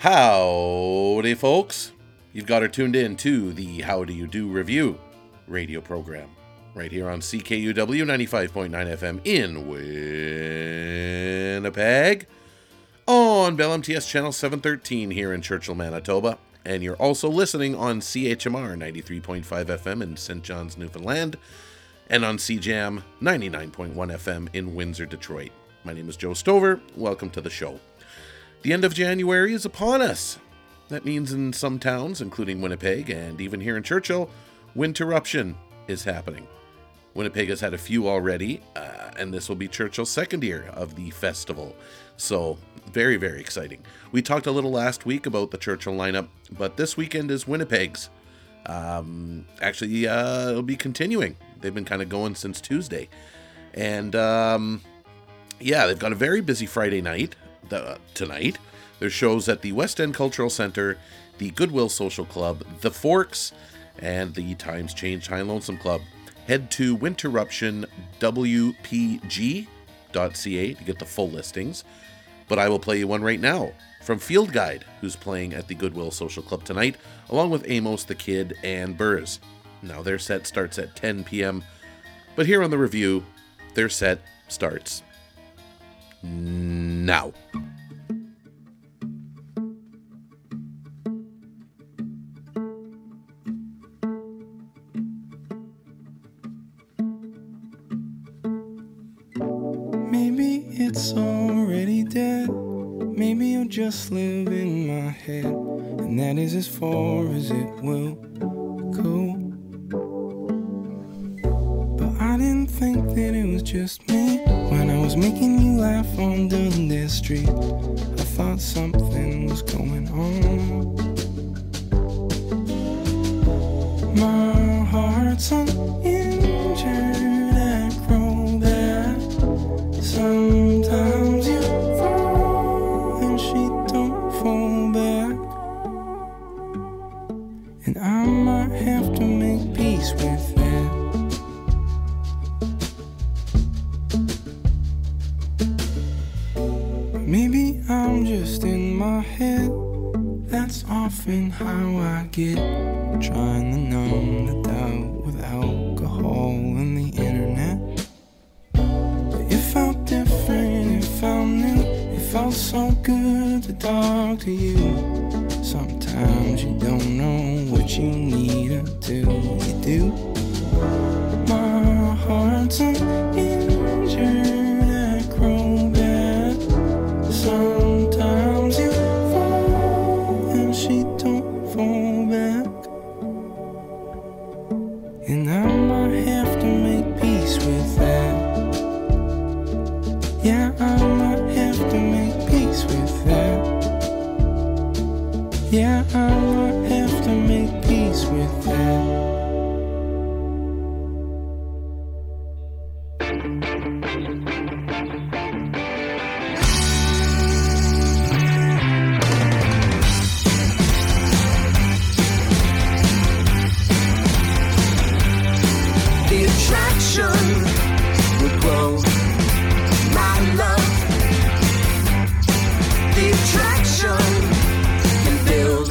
Howdy, folks. You've got her tuned in to the How Do You Do Review radio program right here on CKUW 95.9 FM in Winnipeg, on Bell MTS Channel 713 here in Churchill, Manitoba, and you're also listening on CHMR 93.5 FM in St. John's, Newfoundland, and on CJAM 99.1 FM in Windsor, Detroit. My name is Joe Stover. Welcome to the show. The end of January is upon us. That means in some towns, including Winnipeg and even here in Churchill, Winterruption is happening. Winnipeg has had a few already, and this will be Churchill's second year of the festival. So, very, very exciting. We talked a little last week about the Churchill lineup, but this weekend is Winnipeg's. It'll be continuing. They've been kind of going since Tuesday. And, they've got a very busy Friday night. Tonight, there's shows at the West End Cultural Center, the Goodwill Social Club, The Forks, and the Times Change High and Lonesome Club. Head to winterruptionwpg.ca to get the full listings, but I will play you one right now from Field Guide, who's playing at the Goodwill Social Club tonight, along with Amos, The Kid, and Burrs. Now, their set starts at 10 p.m., but here on the review, their set starts now. Maybe it's already dead. Maybe you'll just live in my head, and that is as far as it will go. But I didn't think that it was just me. When I was making you laugh on Dundee Street, I thought something was going on. My heart's an injured acrobat. Sometimes you fall and she don't fall back, and I might have to make peace with that. Maybe I'm just in my head. That's often how I get. Trying to numb the doubt with alcohol and the internet. But it felt different, it felt new. It felt so good to talk to you. Sometimes you don't know what you need until you do. My heart's an injury. Sometimes you fall and she don't fall back, and I might have to make peace with that. Yeah, I might have to make peace with that. Yeah, I might have to make peace with that. The attraction can build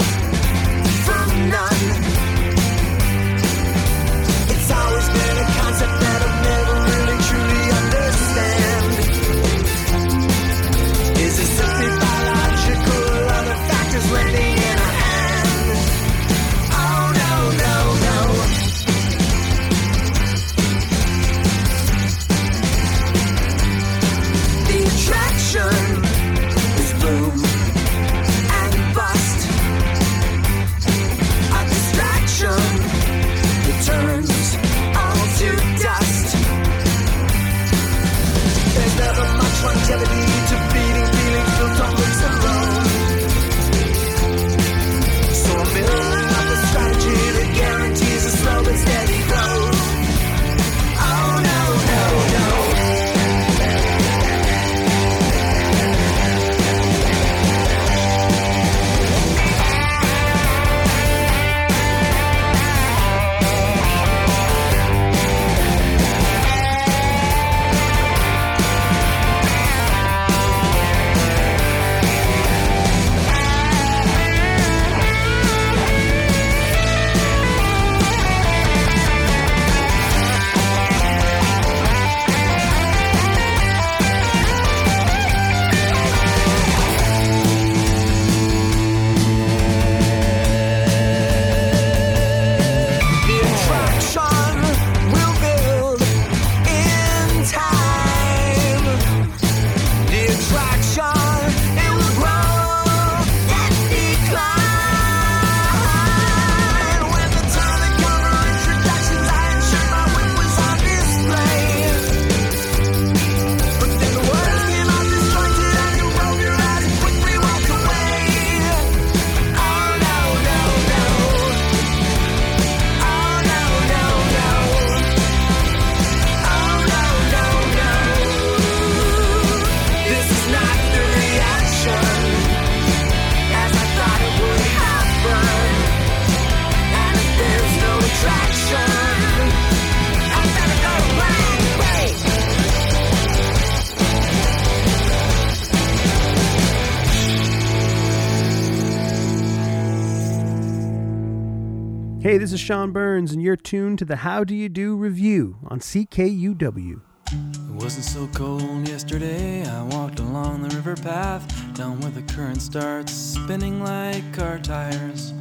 Hey, this is Sean Burns, and you're tuned to the How Do You Do Review on CKUW. It wasn't so cold yesterday, I walked along the river path, down where the current starts spinning like car tires.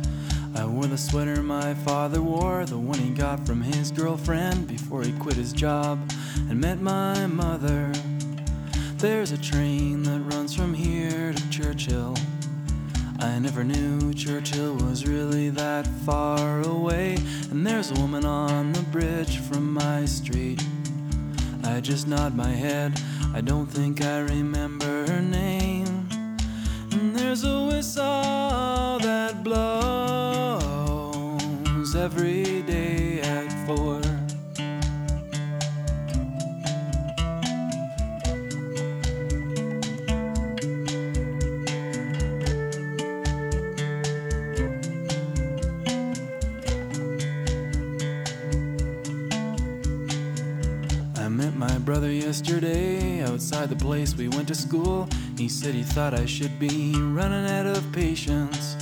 I wore the sweater my father wore, the one he got from his girlfriend before he quit his job and met my mother. There's a train that runs from here to Churchill. I never knew Churchill was really that far away. And there's a woman on the bridge from my street. I just nod my head, I don't think I remember her name. And there's a whistle that blows every day at 4. Brother yesterday outside the place we went to school. He said he thought I should be running out of patience.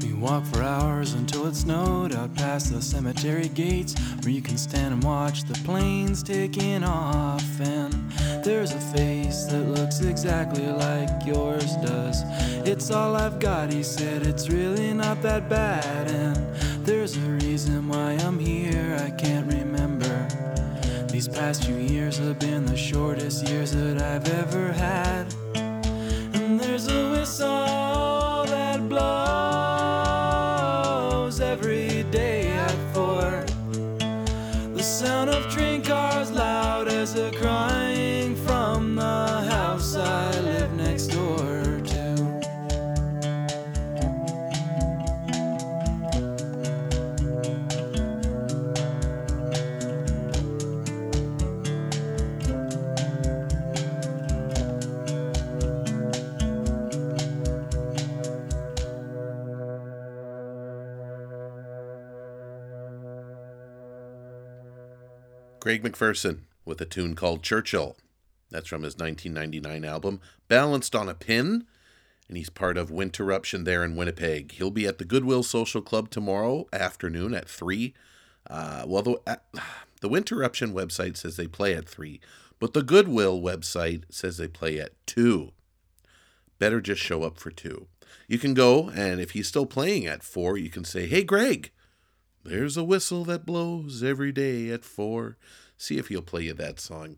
We walked for hours until it snowed out past the cemetery gates, where you can stand and watch the planes taking off. And there's a face that looks exactly like yours does. It's all I've got, he said, it's really not that bad. And there's a reason why I'm here, I can't remember. These past few years have been the shortest years that I've ever had. And there's a whistle that blows every day at 4. The sound of train cars loud as they're crying from the house I live next door. Greg McPherson with a tune called Churchill. That's from his 1999 album, Balanced on a Pin, and he's part of Winterruption there in Winnipeg. He'll be at the Goodwill Social Club tomorrow afternoon at 3. The Winterruption website says they play at 3, but the Goodwill website says they play at 2. Better just show up for 2. You can go, and if he's still playing at 4, you can say, hey, Greg, there's a whistle that blows every day at 4. See if he'll play you that song.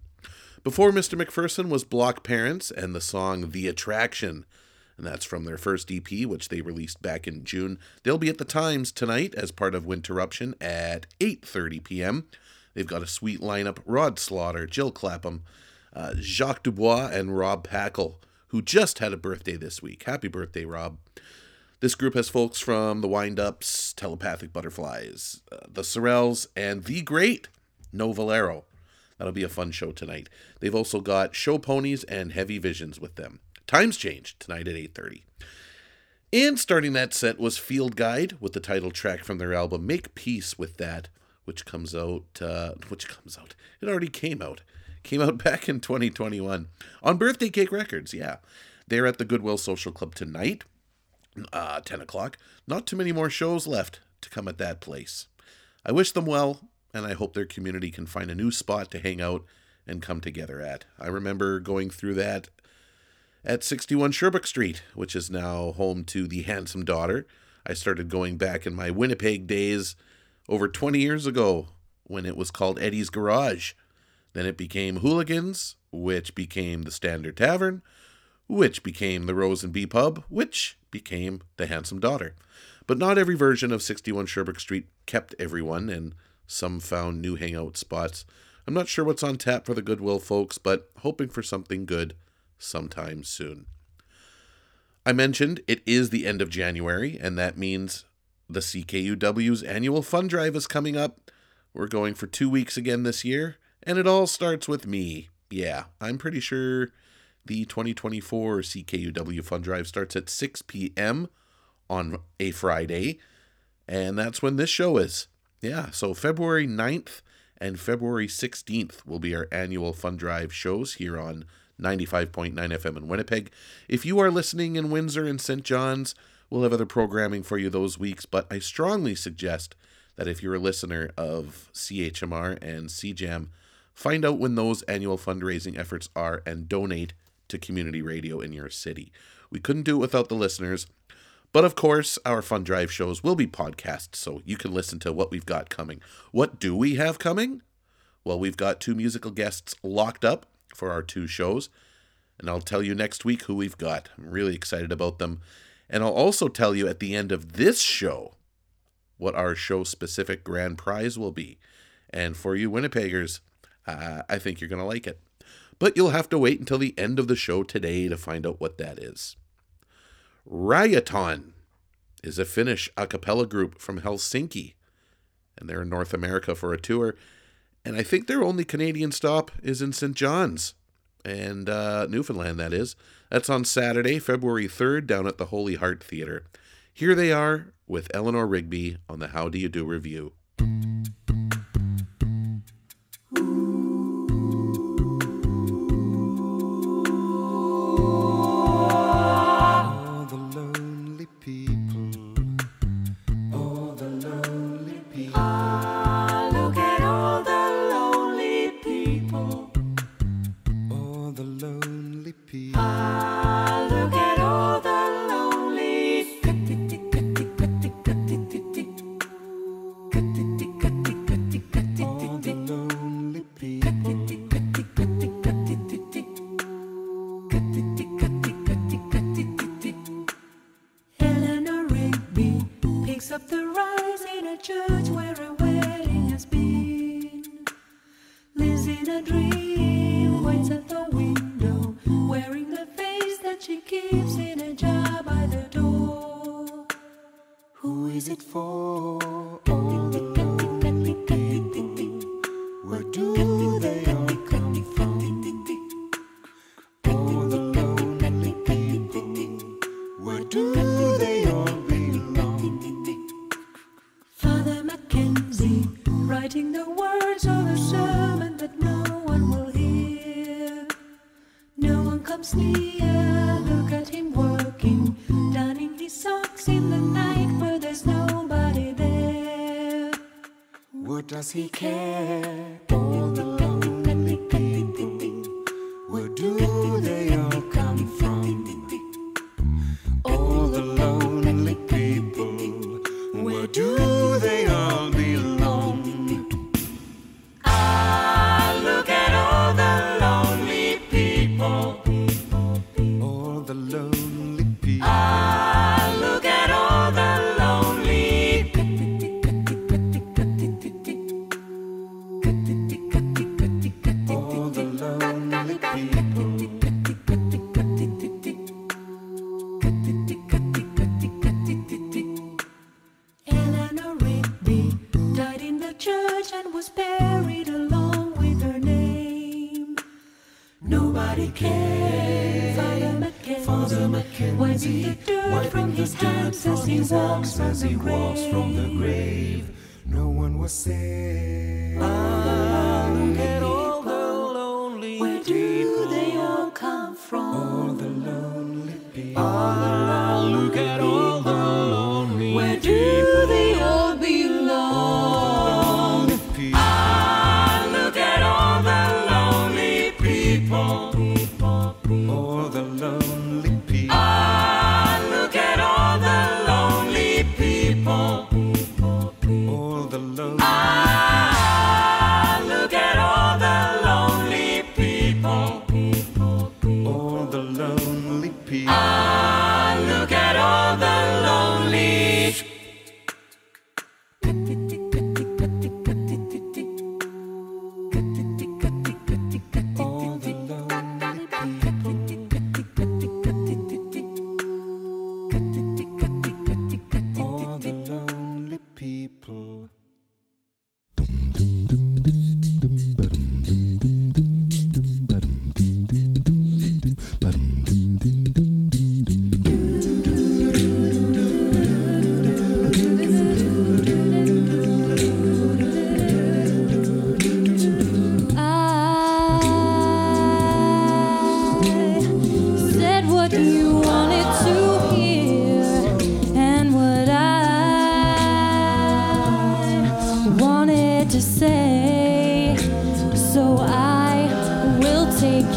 Before Mr. McPherson was Block Parents and the song The Attraction. And that's from their first EP, which they released back in June. They'll be at the Times tonight as part of Winterruption at 8:30 p.m. They've got a sweet lineup. Rod Slaughter, Jill Clapham, Jacques Dubois, and Rob Packle, who just had a birthday this week. Happy birthday, Rob. This group has folks from The Wind-Ups, Telepathic Butterflies, The Sorrells, and The Great No Valero. That'll be a fun show tonight. They've also got Show Ponies and Heavy Visions with them. Times Change tonight at 8:30. And starting that set was Field Guide with the title track from their album Make Peace with That, which comes out, It already came out. Came out back in 2021 on Birthday Cake Records, yeah. They're at the Goodwill Social Club tonight. 10 o'clock. Not too many more shows left to come at that place. I wish them well, and I hope their community can find a new spot to hang out and come together at. I remember going through that at 61 Sherbrooke Street, which is now home to the Handsome Daughter. I started going back in my Winnipeg days over 20 years ago when it was called Eddie's Garage. Then it became Hooligans, which became the Standard Tavern, which became the Rose and Bee Pub, which became the Handsome Daughter. But not every version of 61 Sherbrooke Street kept everyone, and some found new hangout spots. I'm not sure what's on tap for the Goodwill folks, but hoping for something good sometime soon. I mentioned it is the end of January, and that means the CKUW's annual fund drive is coming up. We're going for 2 weeks again this year, and it all starts with me. Yeah, I'm pretty sure the 2024 CKUW Fund Drive starts at 6 p.m. on a Friday, and that's when this show is. Yeah, so February 9th and February 16th will be our annual Fund Drive shows here on 95.9 FM in Winnipeg. If you are listening in Windsor and St. John's, we'll have other programming for you those weeks, but I strongly suggest that if you're a listener of CHMR and CJAM, find out when those annual fundraising efforts are and donate to community radio in your city. We couldn't do it without the listeners. But of course, our fun drive shows will be podcasts, so you can listen to what we've got coming. What do we have coming? Well, we've got two musical guests locked up for our two shows, and I'll tell you next week who we've got. I'm really excited about them. And I'll also tell you at the end of this show what our show-specific grand prize will be. And for you Winnipeggers, I think you're going to like it. But you'll have to wait until the end of the show today to find out what that is. Rajaton is a Finnish a cappella group from Helsinki, and they're in North America for a tour, and I think their only Canadian stop is in St. John's, and Newfoundland, that is. That's on Saturday, February 3rd, down at the Holy Heart Theater. Here they are with Eleanor Rigby on the How Do You Do review.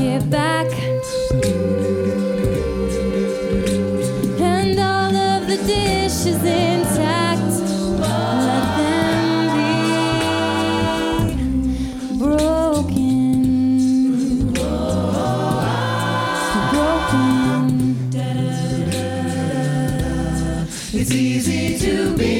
give back. And all of the dishes intact, let them be broken. Broken. It's easy to be.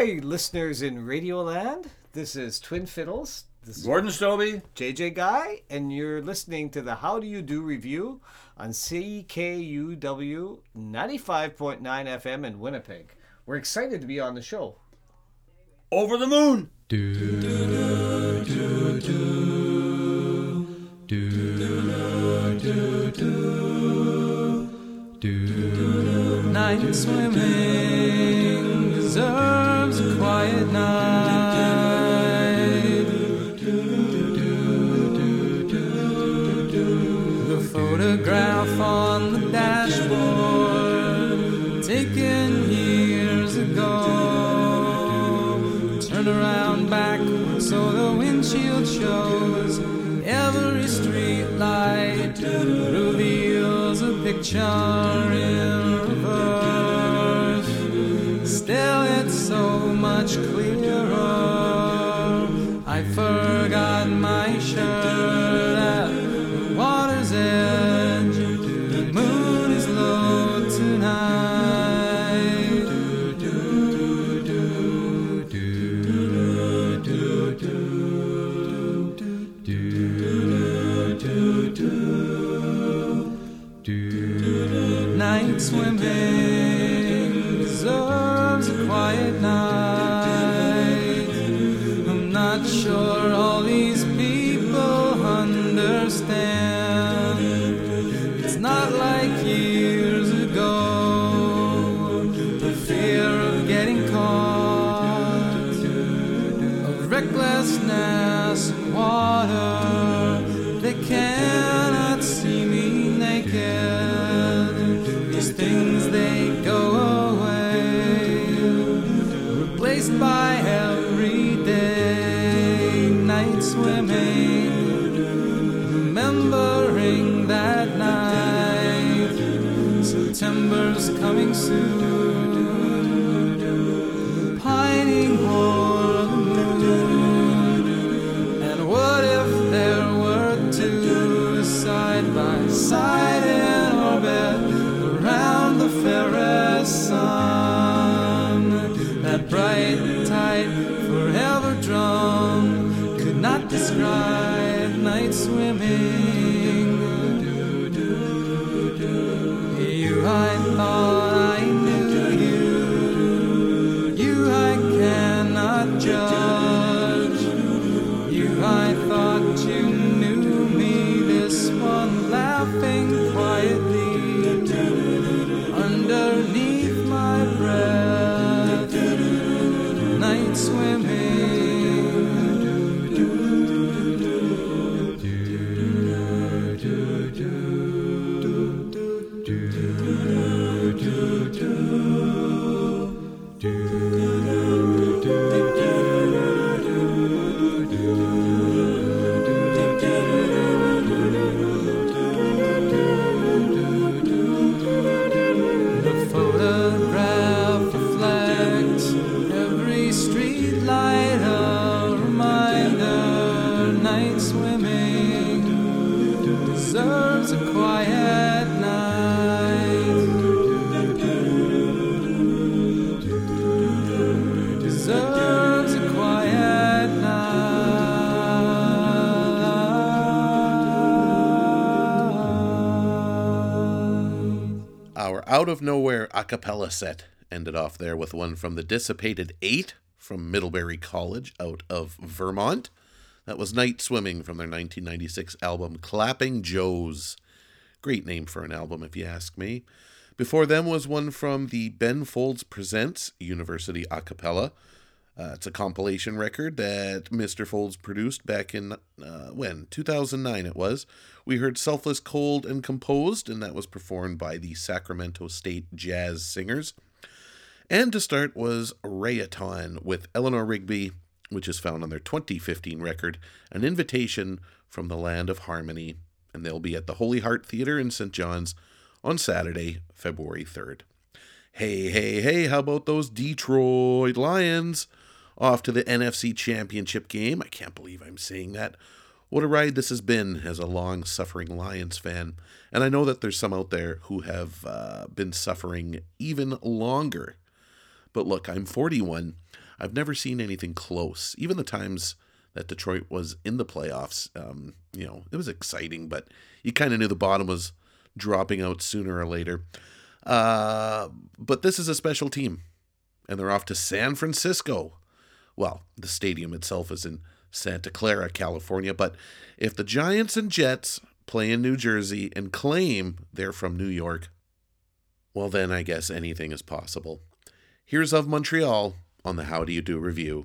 Hi, listeners in Radioland. This is Twin Fiddles. This Gordon Stobie, JJ Guy, and you're listening to the How Do You Do review on CKUW 95.9 FM in Winnipeg. We're excited to be on the show. Over the moon. Night swimming deserves a quiet night. The photograph on the dashboard, taken years ago. Turn around back so the windshield shows every street light, reveals a picture in reverse. Still it's so much clearer. I forgot my shirt at the water's edge. The moon is low tonight. Night swimming deserves a quiet night. I'm not sure all these people understand. It's not like years ago. The fear of getting caught, of recklessness in water. They cannot see me naked. Things they go away, replaced by everyday night swimming. Remembering that night, September's coming soon. Pining for the moon. And what if there were two side by side in orbit? Ferris sun, that bright tide forever drum could not describe night swimming. You, I thought I knew you. You, I cannot judge. You, I thought you knew me. This one laughing quietly underneath my breath. Night swimming. Light a reminder, night swimming deserves a quiet night. Deserves a quiet night. Our Out of Nowhere a cappella set ended off there with one from the Dissipated Eight from Middlebury College out of Vermont. That was Night Swimming from their 1996 album Clapping Joes. Great name for an album, if you ask me. Before them was one from the Ben Folds Presents University a cappella. It's a compilation record that Mr. Folds produced back in, 2009 it was. We heard Selfless, Cold, and Composed, and that was performed by the Sacramento State Jazz Singers. And to start was Rajaton with Eleanor Rigby, which is found on their 2015 record, An Invitation from the Land of Harmony. And they'll be at the Holy Heart Theater in St. John's on Saturday, February 3rd. Hey, hey, hey, how about those Detroit Lions? Off to the NFC Championship game. I can't believe I'm saying that. What a ride this has been as a long-suffering Lions fan. And I know that there's some out there who have been suffering even longer. But look, I'm 41. I've never seen anything close. Even the times that Detroit was in the playoffs, you know, it was exciting, but you kind of knew the bottom was dropping out sooner or later. But this is a special team, and they're off to San Francisco. Well, the stadium itself is in Santa Clara, California, but if the Giants and Jets play in New Jersey and claim they're from New York, well, then I guess anything is possible. Here's Of Montreal on the How Do You Do review.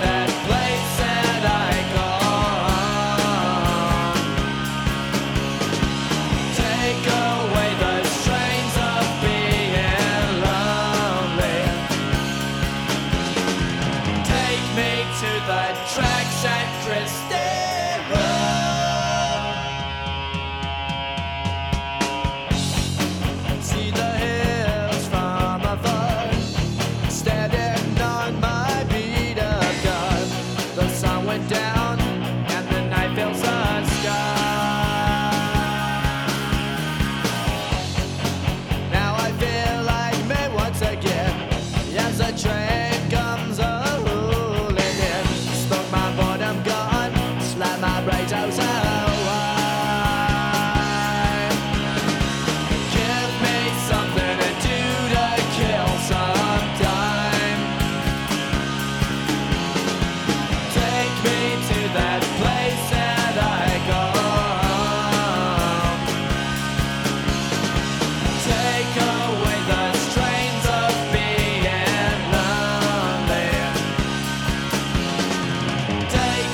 That place that I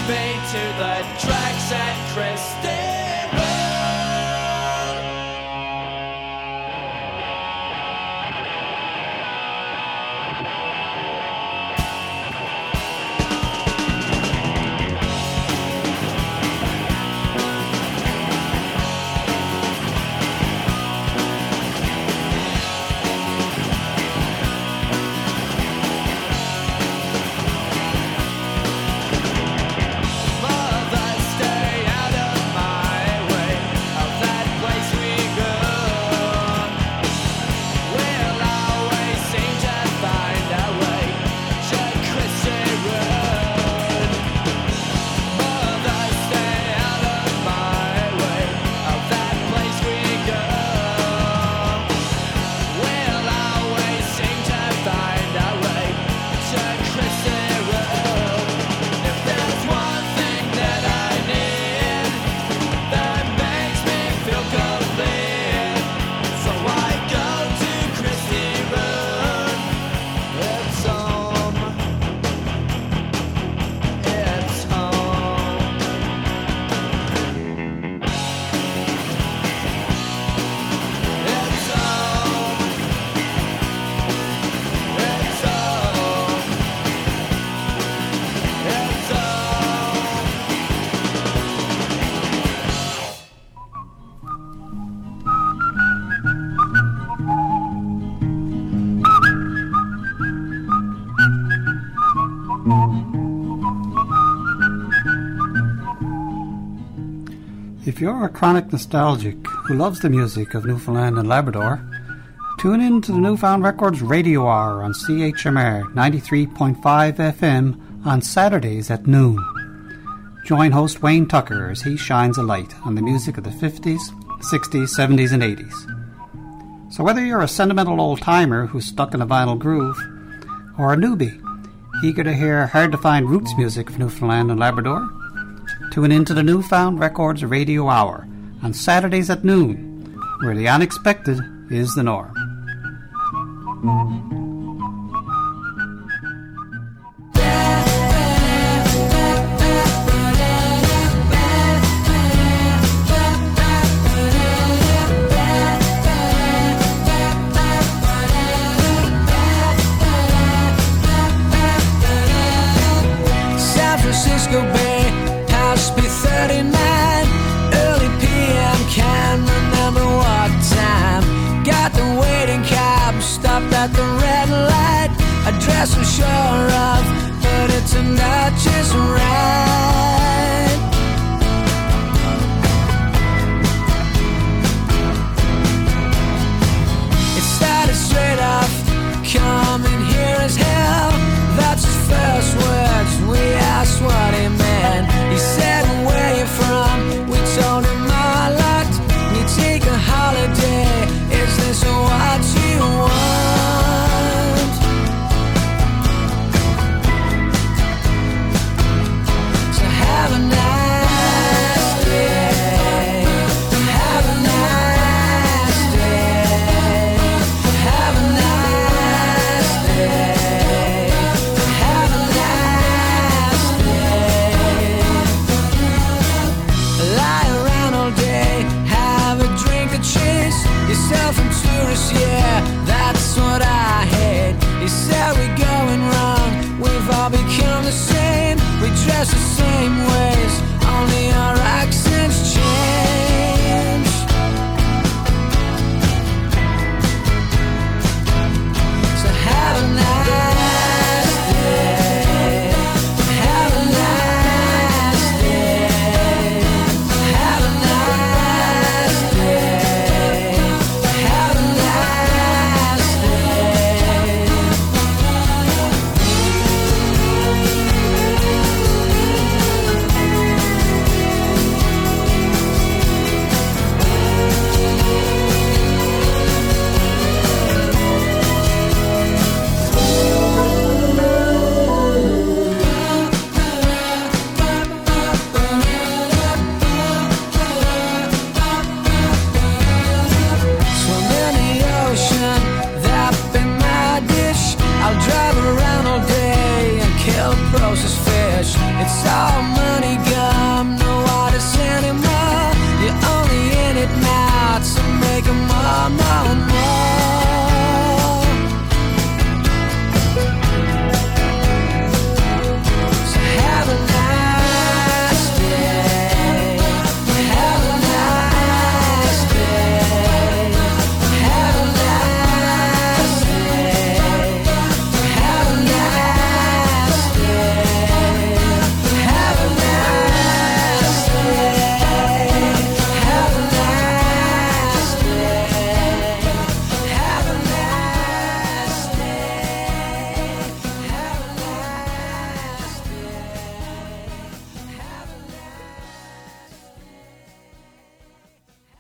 conveyed to the tracks at Christie. If you're a chronic nostalgic who loves the music of Newfoundland and Labrador, tune in to the Newfound Records Radio Hour on CHMR 93.5 FM on Saturdays at noon. Join host Wayne Tucker as he shines a light on the music of the 50s, 60s, 70s, and 80s. So whether you're a sentimental old-timer who's stuck in a vinyl groove, or a newbie eager to hear hard-to-find roots music of Newfoundland and Labrador, tune into the Newfound Records Radio Hour on Saturdays at noon, where the unexpected is the norm. San Francisco Bay, House B39, early PM, can't remember what time. Got the waiting cab, stopped at the red light. A dress was sure of, but it turned out just right. It started straight off, coming here as hell. That's his first words, we asked what he meant. He said, where you from? We told him our lot. You take a holiday, is this what you want? So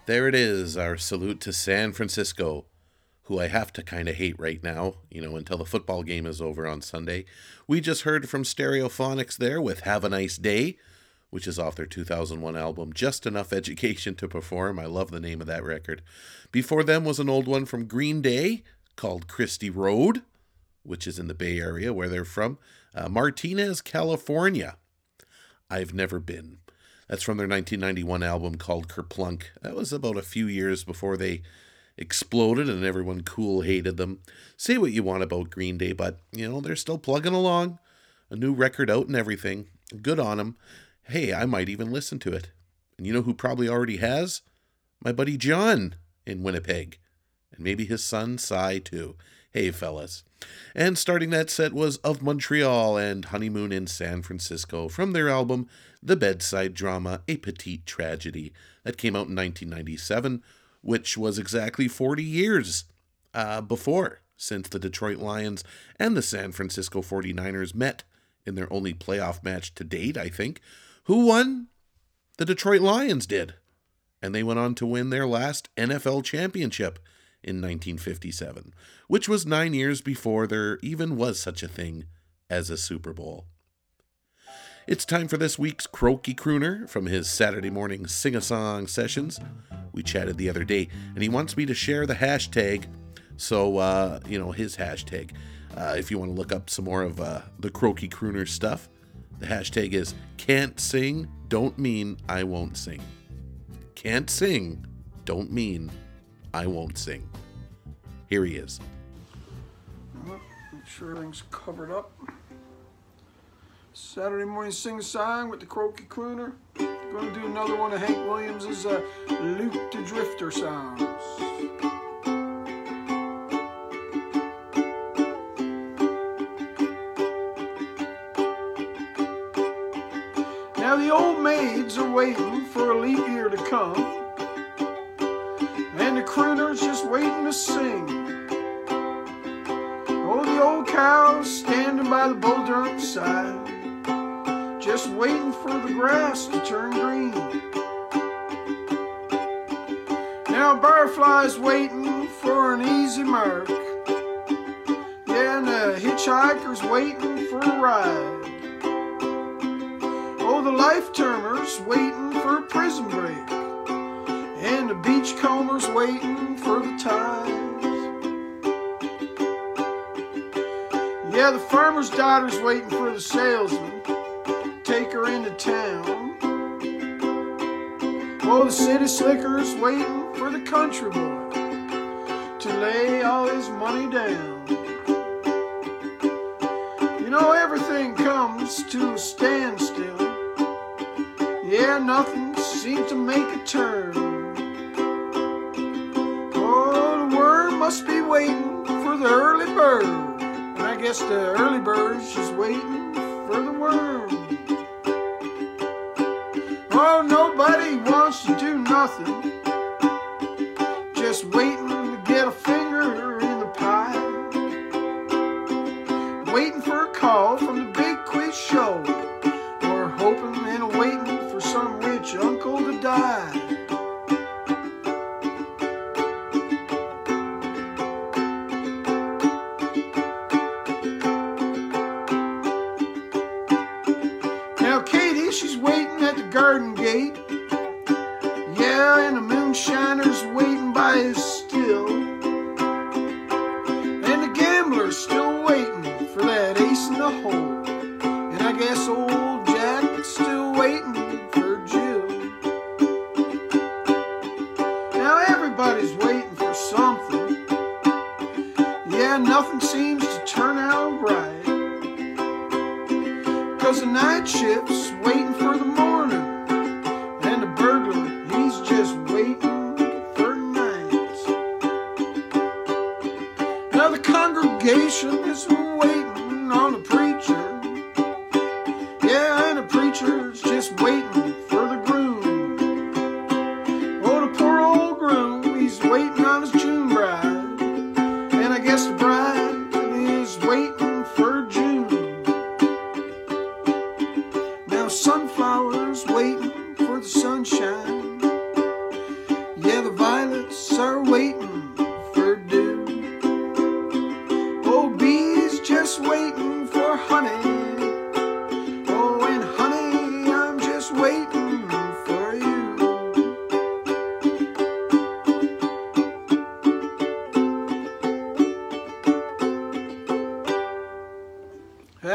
There it is, our salute to San Francisco, who I have to kind of hate right now, until the football game is over on Sunday. We just heard from Stereophonics there with Have a Nice Day, which is off their 2001 album, Just Enough Education to Perform. I love the name of that record. Before them was an old one from Green Day called Christie Road, which is in the Bay Area where they're from, Martinez, California. I've never been. That's from their 1991 album called Kerplunk. That was about a few years before they exploded and everyone cool hated them. Say what you want about Green Day, but, they're still plugging along. A new record out and everything. Good on them. Hey, I might even listen to it. And you know who probably already has? My buddy John in Winnipeg. And maybe his son, Cy, too. Hey, fellas. And starting that set was Of Montreal and Honeymoon in San Francisco from their album The Bedside Drama, A Petite Tragedy. That came out in 1997, which was exactly 40 years before, since the Detroit Lions and the San Francisco 49ers met in their only playoff match to date, I think. Who won? The Detroit Lions did. And they went on to win their last NFL championship in 1957, which was 9 years before there even was such a thing as a Super Bowl. It's time for this week's Croaky Crooner from his Saturday morning sing-a-song sessions. We chatted the other day, and he wants me to share the hashtag, so, his hashtag. If you want to look up some more of the Croaky Crooner stuff, the hashtag is Can't Sing, Don't Mean I Won't Sing. Can't sing, don't mean I won't sing. Here he is. Make sure everything's covered up. Saturday morning sing-song with the Croaky Crooner. Gonna do another one of Hank Williams' Luke the Drifter songs. Now the old maids are waiting for a leap year to come. Crooner's just waiting to sing. Oh, the old cow's standing by the bull drum side, just waiting for the grass to turn green. Now a barfly's waiting for an easy mark. Yeah, and a hitchhiker's waiting for a ride. Oh, the life-termer's waiting for a prison break. And the beachcomber's waiting for the tides. Yeah, the farmer's daughter's waiting for the salesman to take her into town. Oh, the city slicker's waiting for the country boy to lay all his money down. Everything comes to a standstill. Yeah, nothing seems to make a turn. Must be waiting for the early bird, and I guess the early bird's just waiting for the worm. Oh, nobody wants to do nothing, just waiting to get a finger in the pie, waiting for a call from the big quiz show, or hoping and waiting for some rich uncle to die. Sunflowers waiting for the sunshine. Yeah,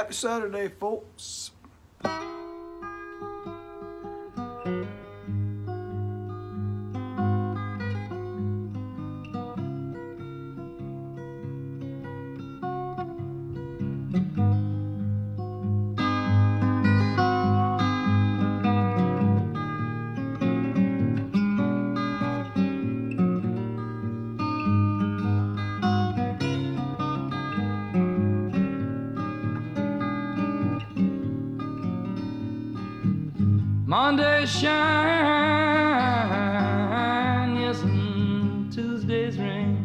Happy Saturday, folks. Mondays shine, yes, and Tuesdays rain.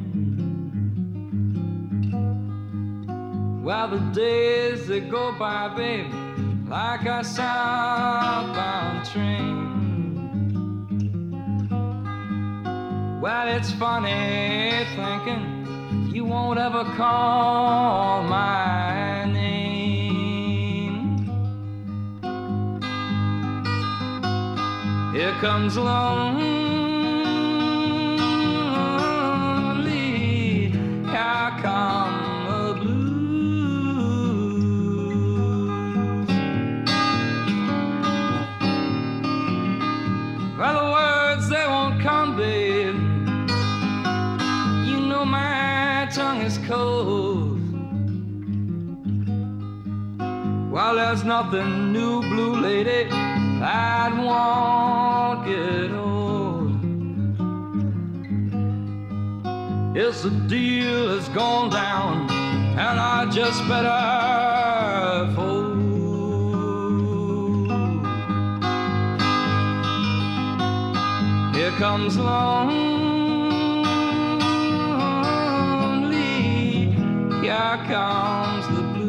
While the days that go by, baby, like a southbound train. Well, it's funny thinking you won't ever call my name. Here comes lonely, here come the blues. Well, the words, they won't come, babe. You know my tongue is cold. Well, there's nothing new, blue lady, that won't get old. It's a deal that's gone down, and I just better fold. Here comes lonely, here comes the blue.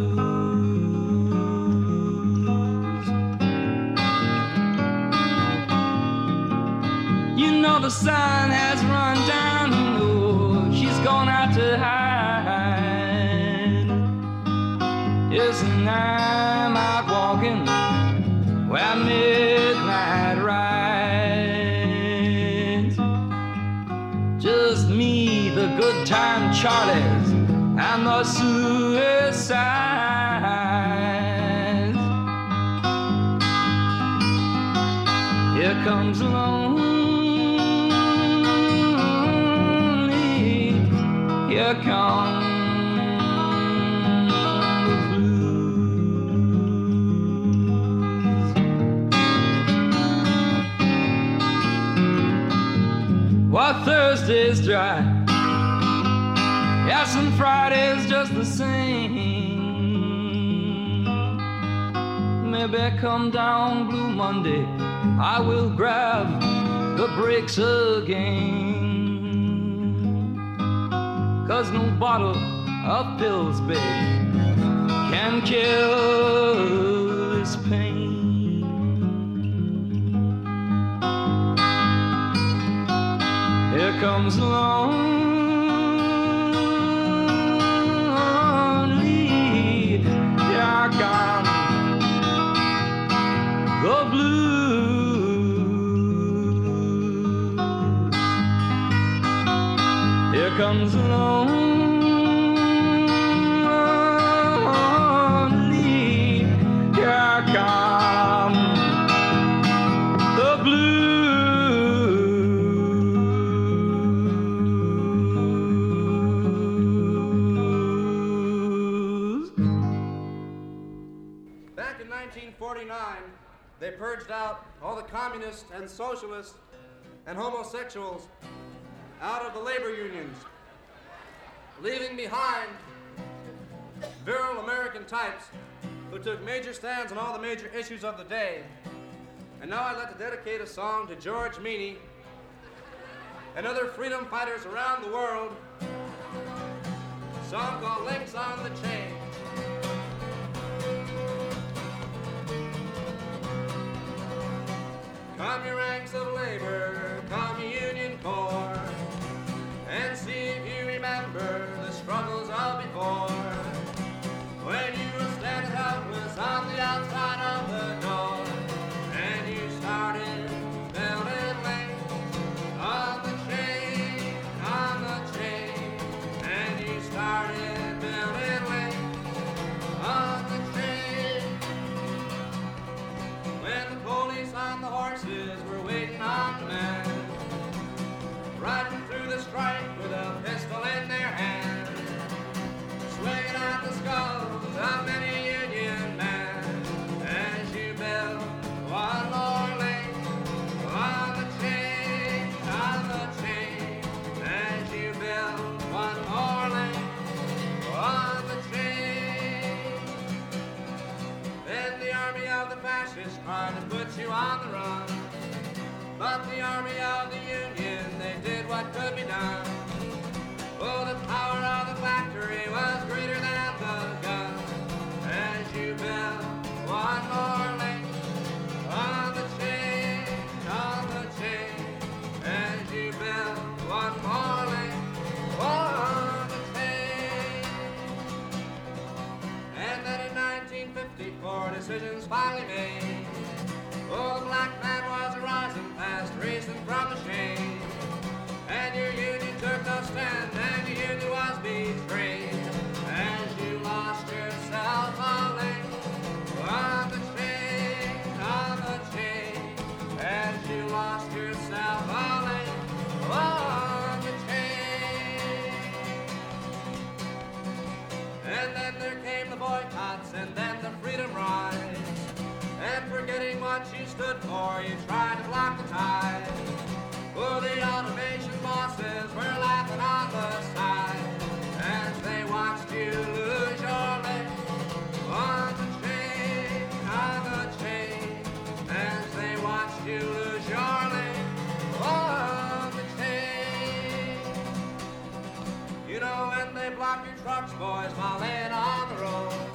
You know the sun has run down, you know she's gone out to hide. Yes, and I'm out walking where midnight rides. Just me, the good time Charlies, and the suicides. Here comes alone. Here comes the blues. Well, Thursday's dry, yes, and Friday's just the same. Maybe come down Blue Monday, I will grab the brakes again. 'Cause no bottle of pills, babe, can kill this pain. Here comes lonely, here come the blues. Here comes lonely, here come the blues. Back in 1949, they purged out all the communists and socialists and homosexuals out of the labor unions, leaving behind virile American types who took major stands on all the major issues of the day. And now I'd like to dedicate a song to George Meany and other freedom fighters around the world. A song called Links on the Chain. Come your ranks of labor, come your Union Corps, and see if you remember the struggles of before. When you were standing helpless on the outside of the door, and you started building links on the chain, and you started building links on the chain. the horses, we're waiting on the man. Riding through the strife with a pistol in their hand. Swinging out the skulls of many Union men. As you build one more link on the chain, as you build one more link on the chain. Then the army of the fascists tried to put you on the run, but the army of the Union, they did what could be done. Oh, the power of the factory was greater than the gun. As you build one more link on the chain, as you build one more link on the chain. And then in 1954, decisions finally made. Oh, the black man was arising fast, racing from the shade. And your union took no stand, and your union was betrayed. As you lost yourself a link on the chain, as you lost yourself a link on the chain. And then there came the boycotts, and then the freedom rides. And forgetting what you stood for, you tried to block the tide. Oh, the automation bosses were laughing on the side as they watched you lose your lick on the chain, as they watched you lose your lick on the chain. You know, when they block your trucks, boys, while laying on the road,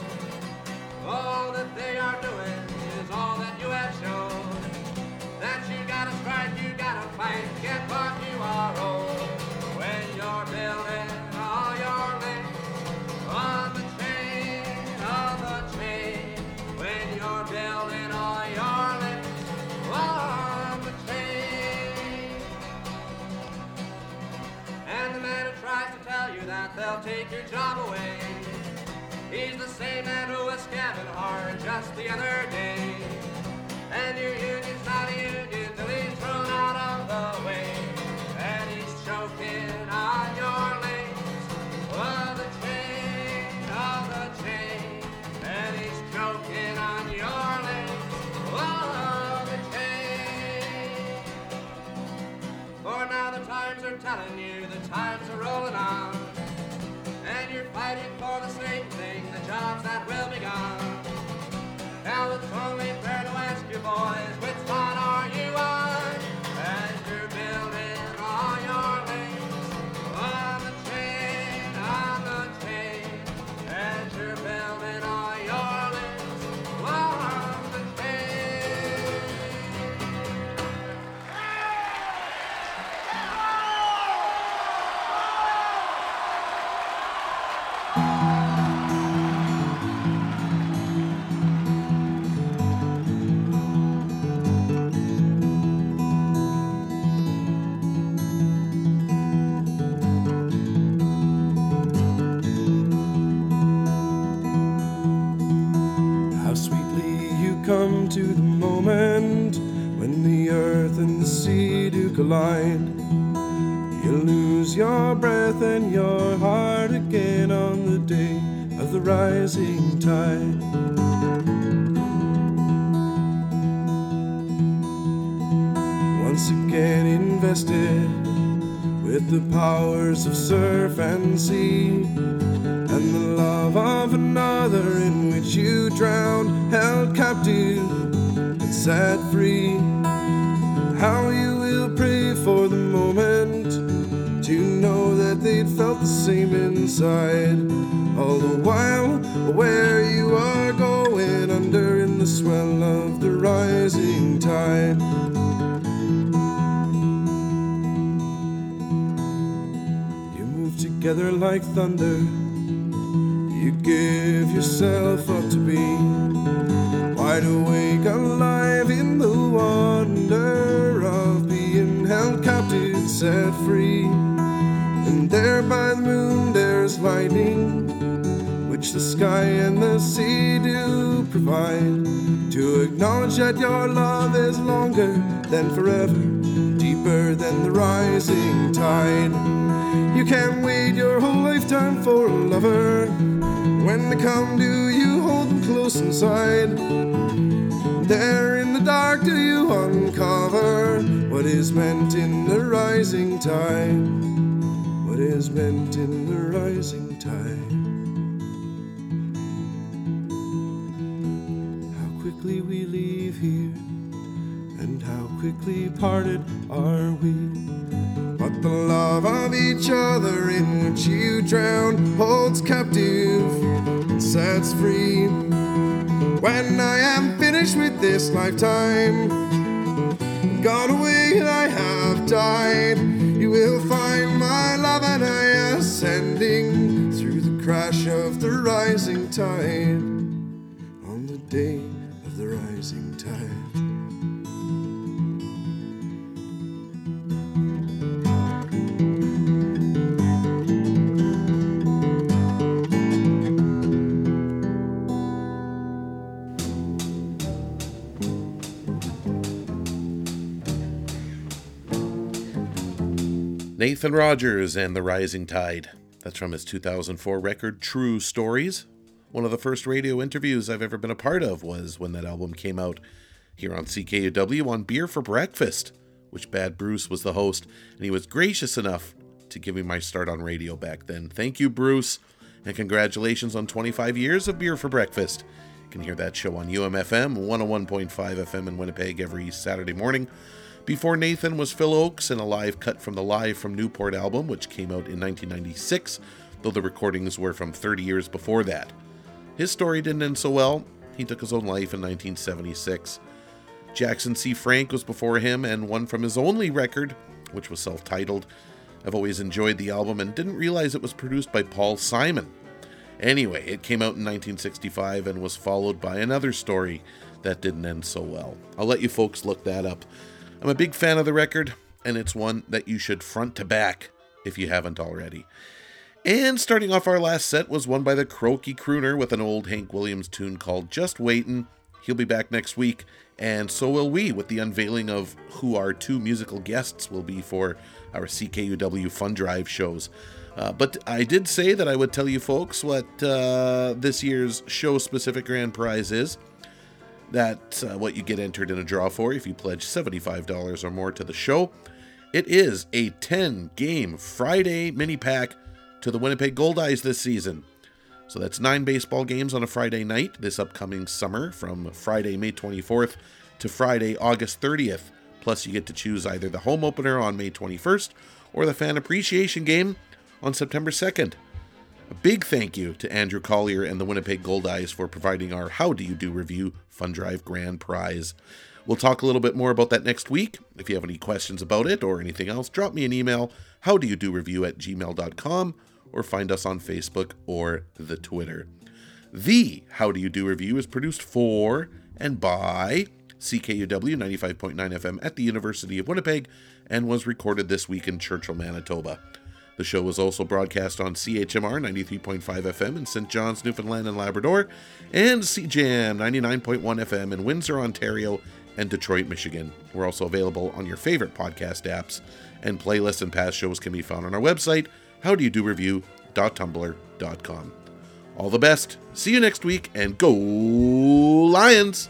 all that they are doing is all that you have shown. That you gotta strike, you gotta fight, get what you are owed. When you're building all your links on the chain, when you're building all your links on the chain. And the man who tries to tell you that they'll take your job away, he's the same man who was scamming hard just the other day. And your union's not a union till he's thrown out of the way. And he's choking on your links of the chain, and he's choking on your links of the chain. For now the times are telling you, the times are rolling on. And you're fighting for the same thing, the jobs that will be gone. Now it's only fair to ask you, boys, which one are you on? As you're building all your links on the chain, as you're building all your links on the chain. Come to the moment when the earth and the sea do collide. You lose your breath and your heart again on the day of the rising tide. Once again invested with the powers of surf and sea, and the love of another in which you drowned, held captive and set free. How you will pray for the moment to know that they'd felt the same inside. All the while where you are going under in the swell of the rising tide. You move together like thunder, you give yourself up to be wide awake, alive in the wonder of being held captive, set free. And there by the moon there's lightning, which the sky and the sea do provide. to acknowledge that your love is longer than forever, deeper than the rising tide. You can't wait your whole lifetime for a lover. When they come to you, hold them close inside. There in the dark do you uncover what is meant in the rising tide. What is meant in the rising tide. Quickly we leave here, and how quickly parted are we. But the love of each other in which you drown holds captive and sets free. When I am finished with this lifetime, gone away and I have died, you will find my love and I ascending through the crash of the rising tide on the day. The rising tide. Nathan Rogers and The Rising Tide. That's from his 2004 record, True Stories. One of the first radio interviews I've ever been a part of was when that album came out here on CKUW on Beer for Breakfast, which Bad Bruce was the host, and he was gracious enough to give me my start on radio back then. Thank you, Bruce, and congratulations on 25 years of Beer for Breakfast. You can hear that show on UMFM, 101.5 FM in Winnipeg every Saturday morning. Before Nathan was Phil Oakes and a live cut from the Live from Newport album, which came out in 1996, though the recordings were from 30 years before that. His story didn't end so well. He took his own life in 1976. Jackson C. Frank was before him, and one from his only record, which was self-titled. I've always enjoyed the album and didn't realize it was produced by Paul Simon. Anyway, it came out in 1965 and was followed by another story that didn't end so well. I'll let you folks look that up. I'm a big fan of the record, and it's one that you should front to back if you haven't already. And starting off our last set was won by the Croaky Crooner with an old Hank Williams tune called Just Waitin'. He'll be back next week, and so will we with the unveiling of who our two musical guests will be for our CKUW Fun Drive shows. But I did say that I would tell you folks what this year's show-specific grand prize is. That's what you get entered in a draw for if you pledge $75 or more to the show. It is a 10-game Friday mini-pack to the Winnipeg Goldeyes this season. So that's 9 baseball games on a Friday night this upcoming summer from Friday, May 24th to Friday, August 30th. Plus you get to choose either the home opener on May 21st or the fan appreciation game on September 2nd. A big thank you to Andrew Collier and the Winnipeg Goldeyes for providing our How Do You Do review Fun Drive Grand Prize. We'll talk a little bit more about that next week. If you have any questions about it or anything else, drop me an email, howdoyoudoreview@gmail.com. or find us on Facebook or the Twitter. The How Do You Do review is produced for and by CKUW 95.9 FM at the University of Winnipeg and was recorded this week in Churchill, Manitoba. The show was also broadcast on CHMR 93.5 FM in St. John's, Newfoundland and Labrador, and CJAM 99.1 FM in Windsor, Ontario, and Detroit, Michigan. We're also available on your favorite podcast apps, and playlists and past shows can be found on our website, howdoyoudoreview.tumblr.com. All the best. See you next week, and go Lions!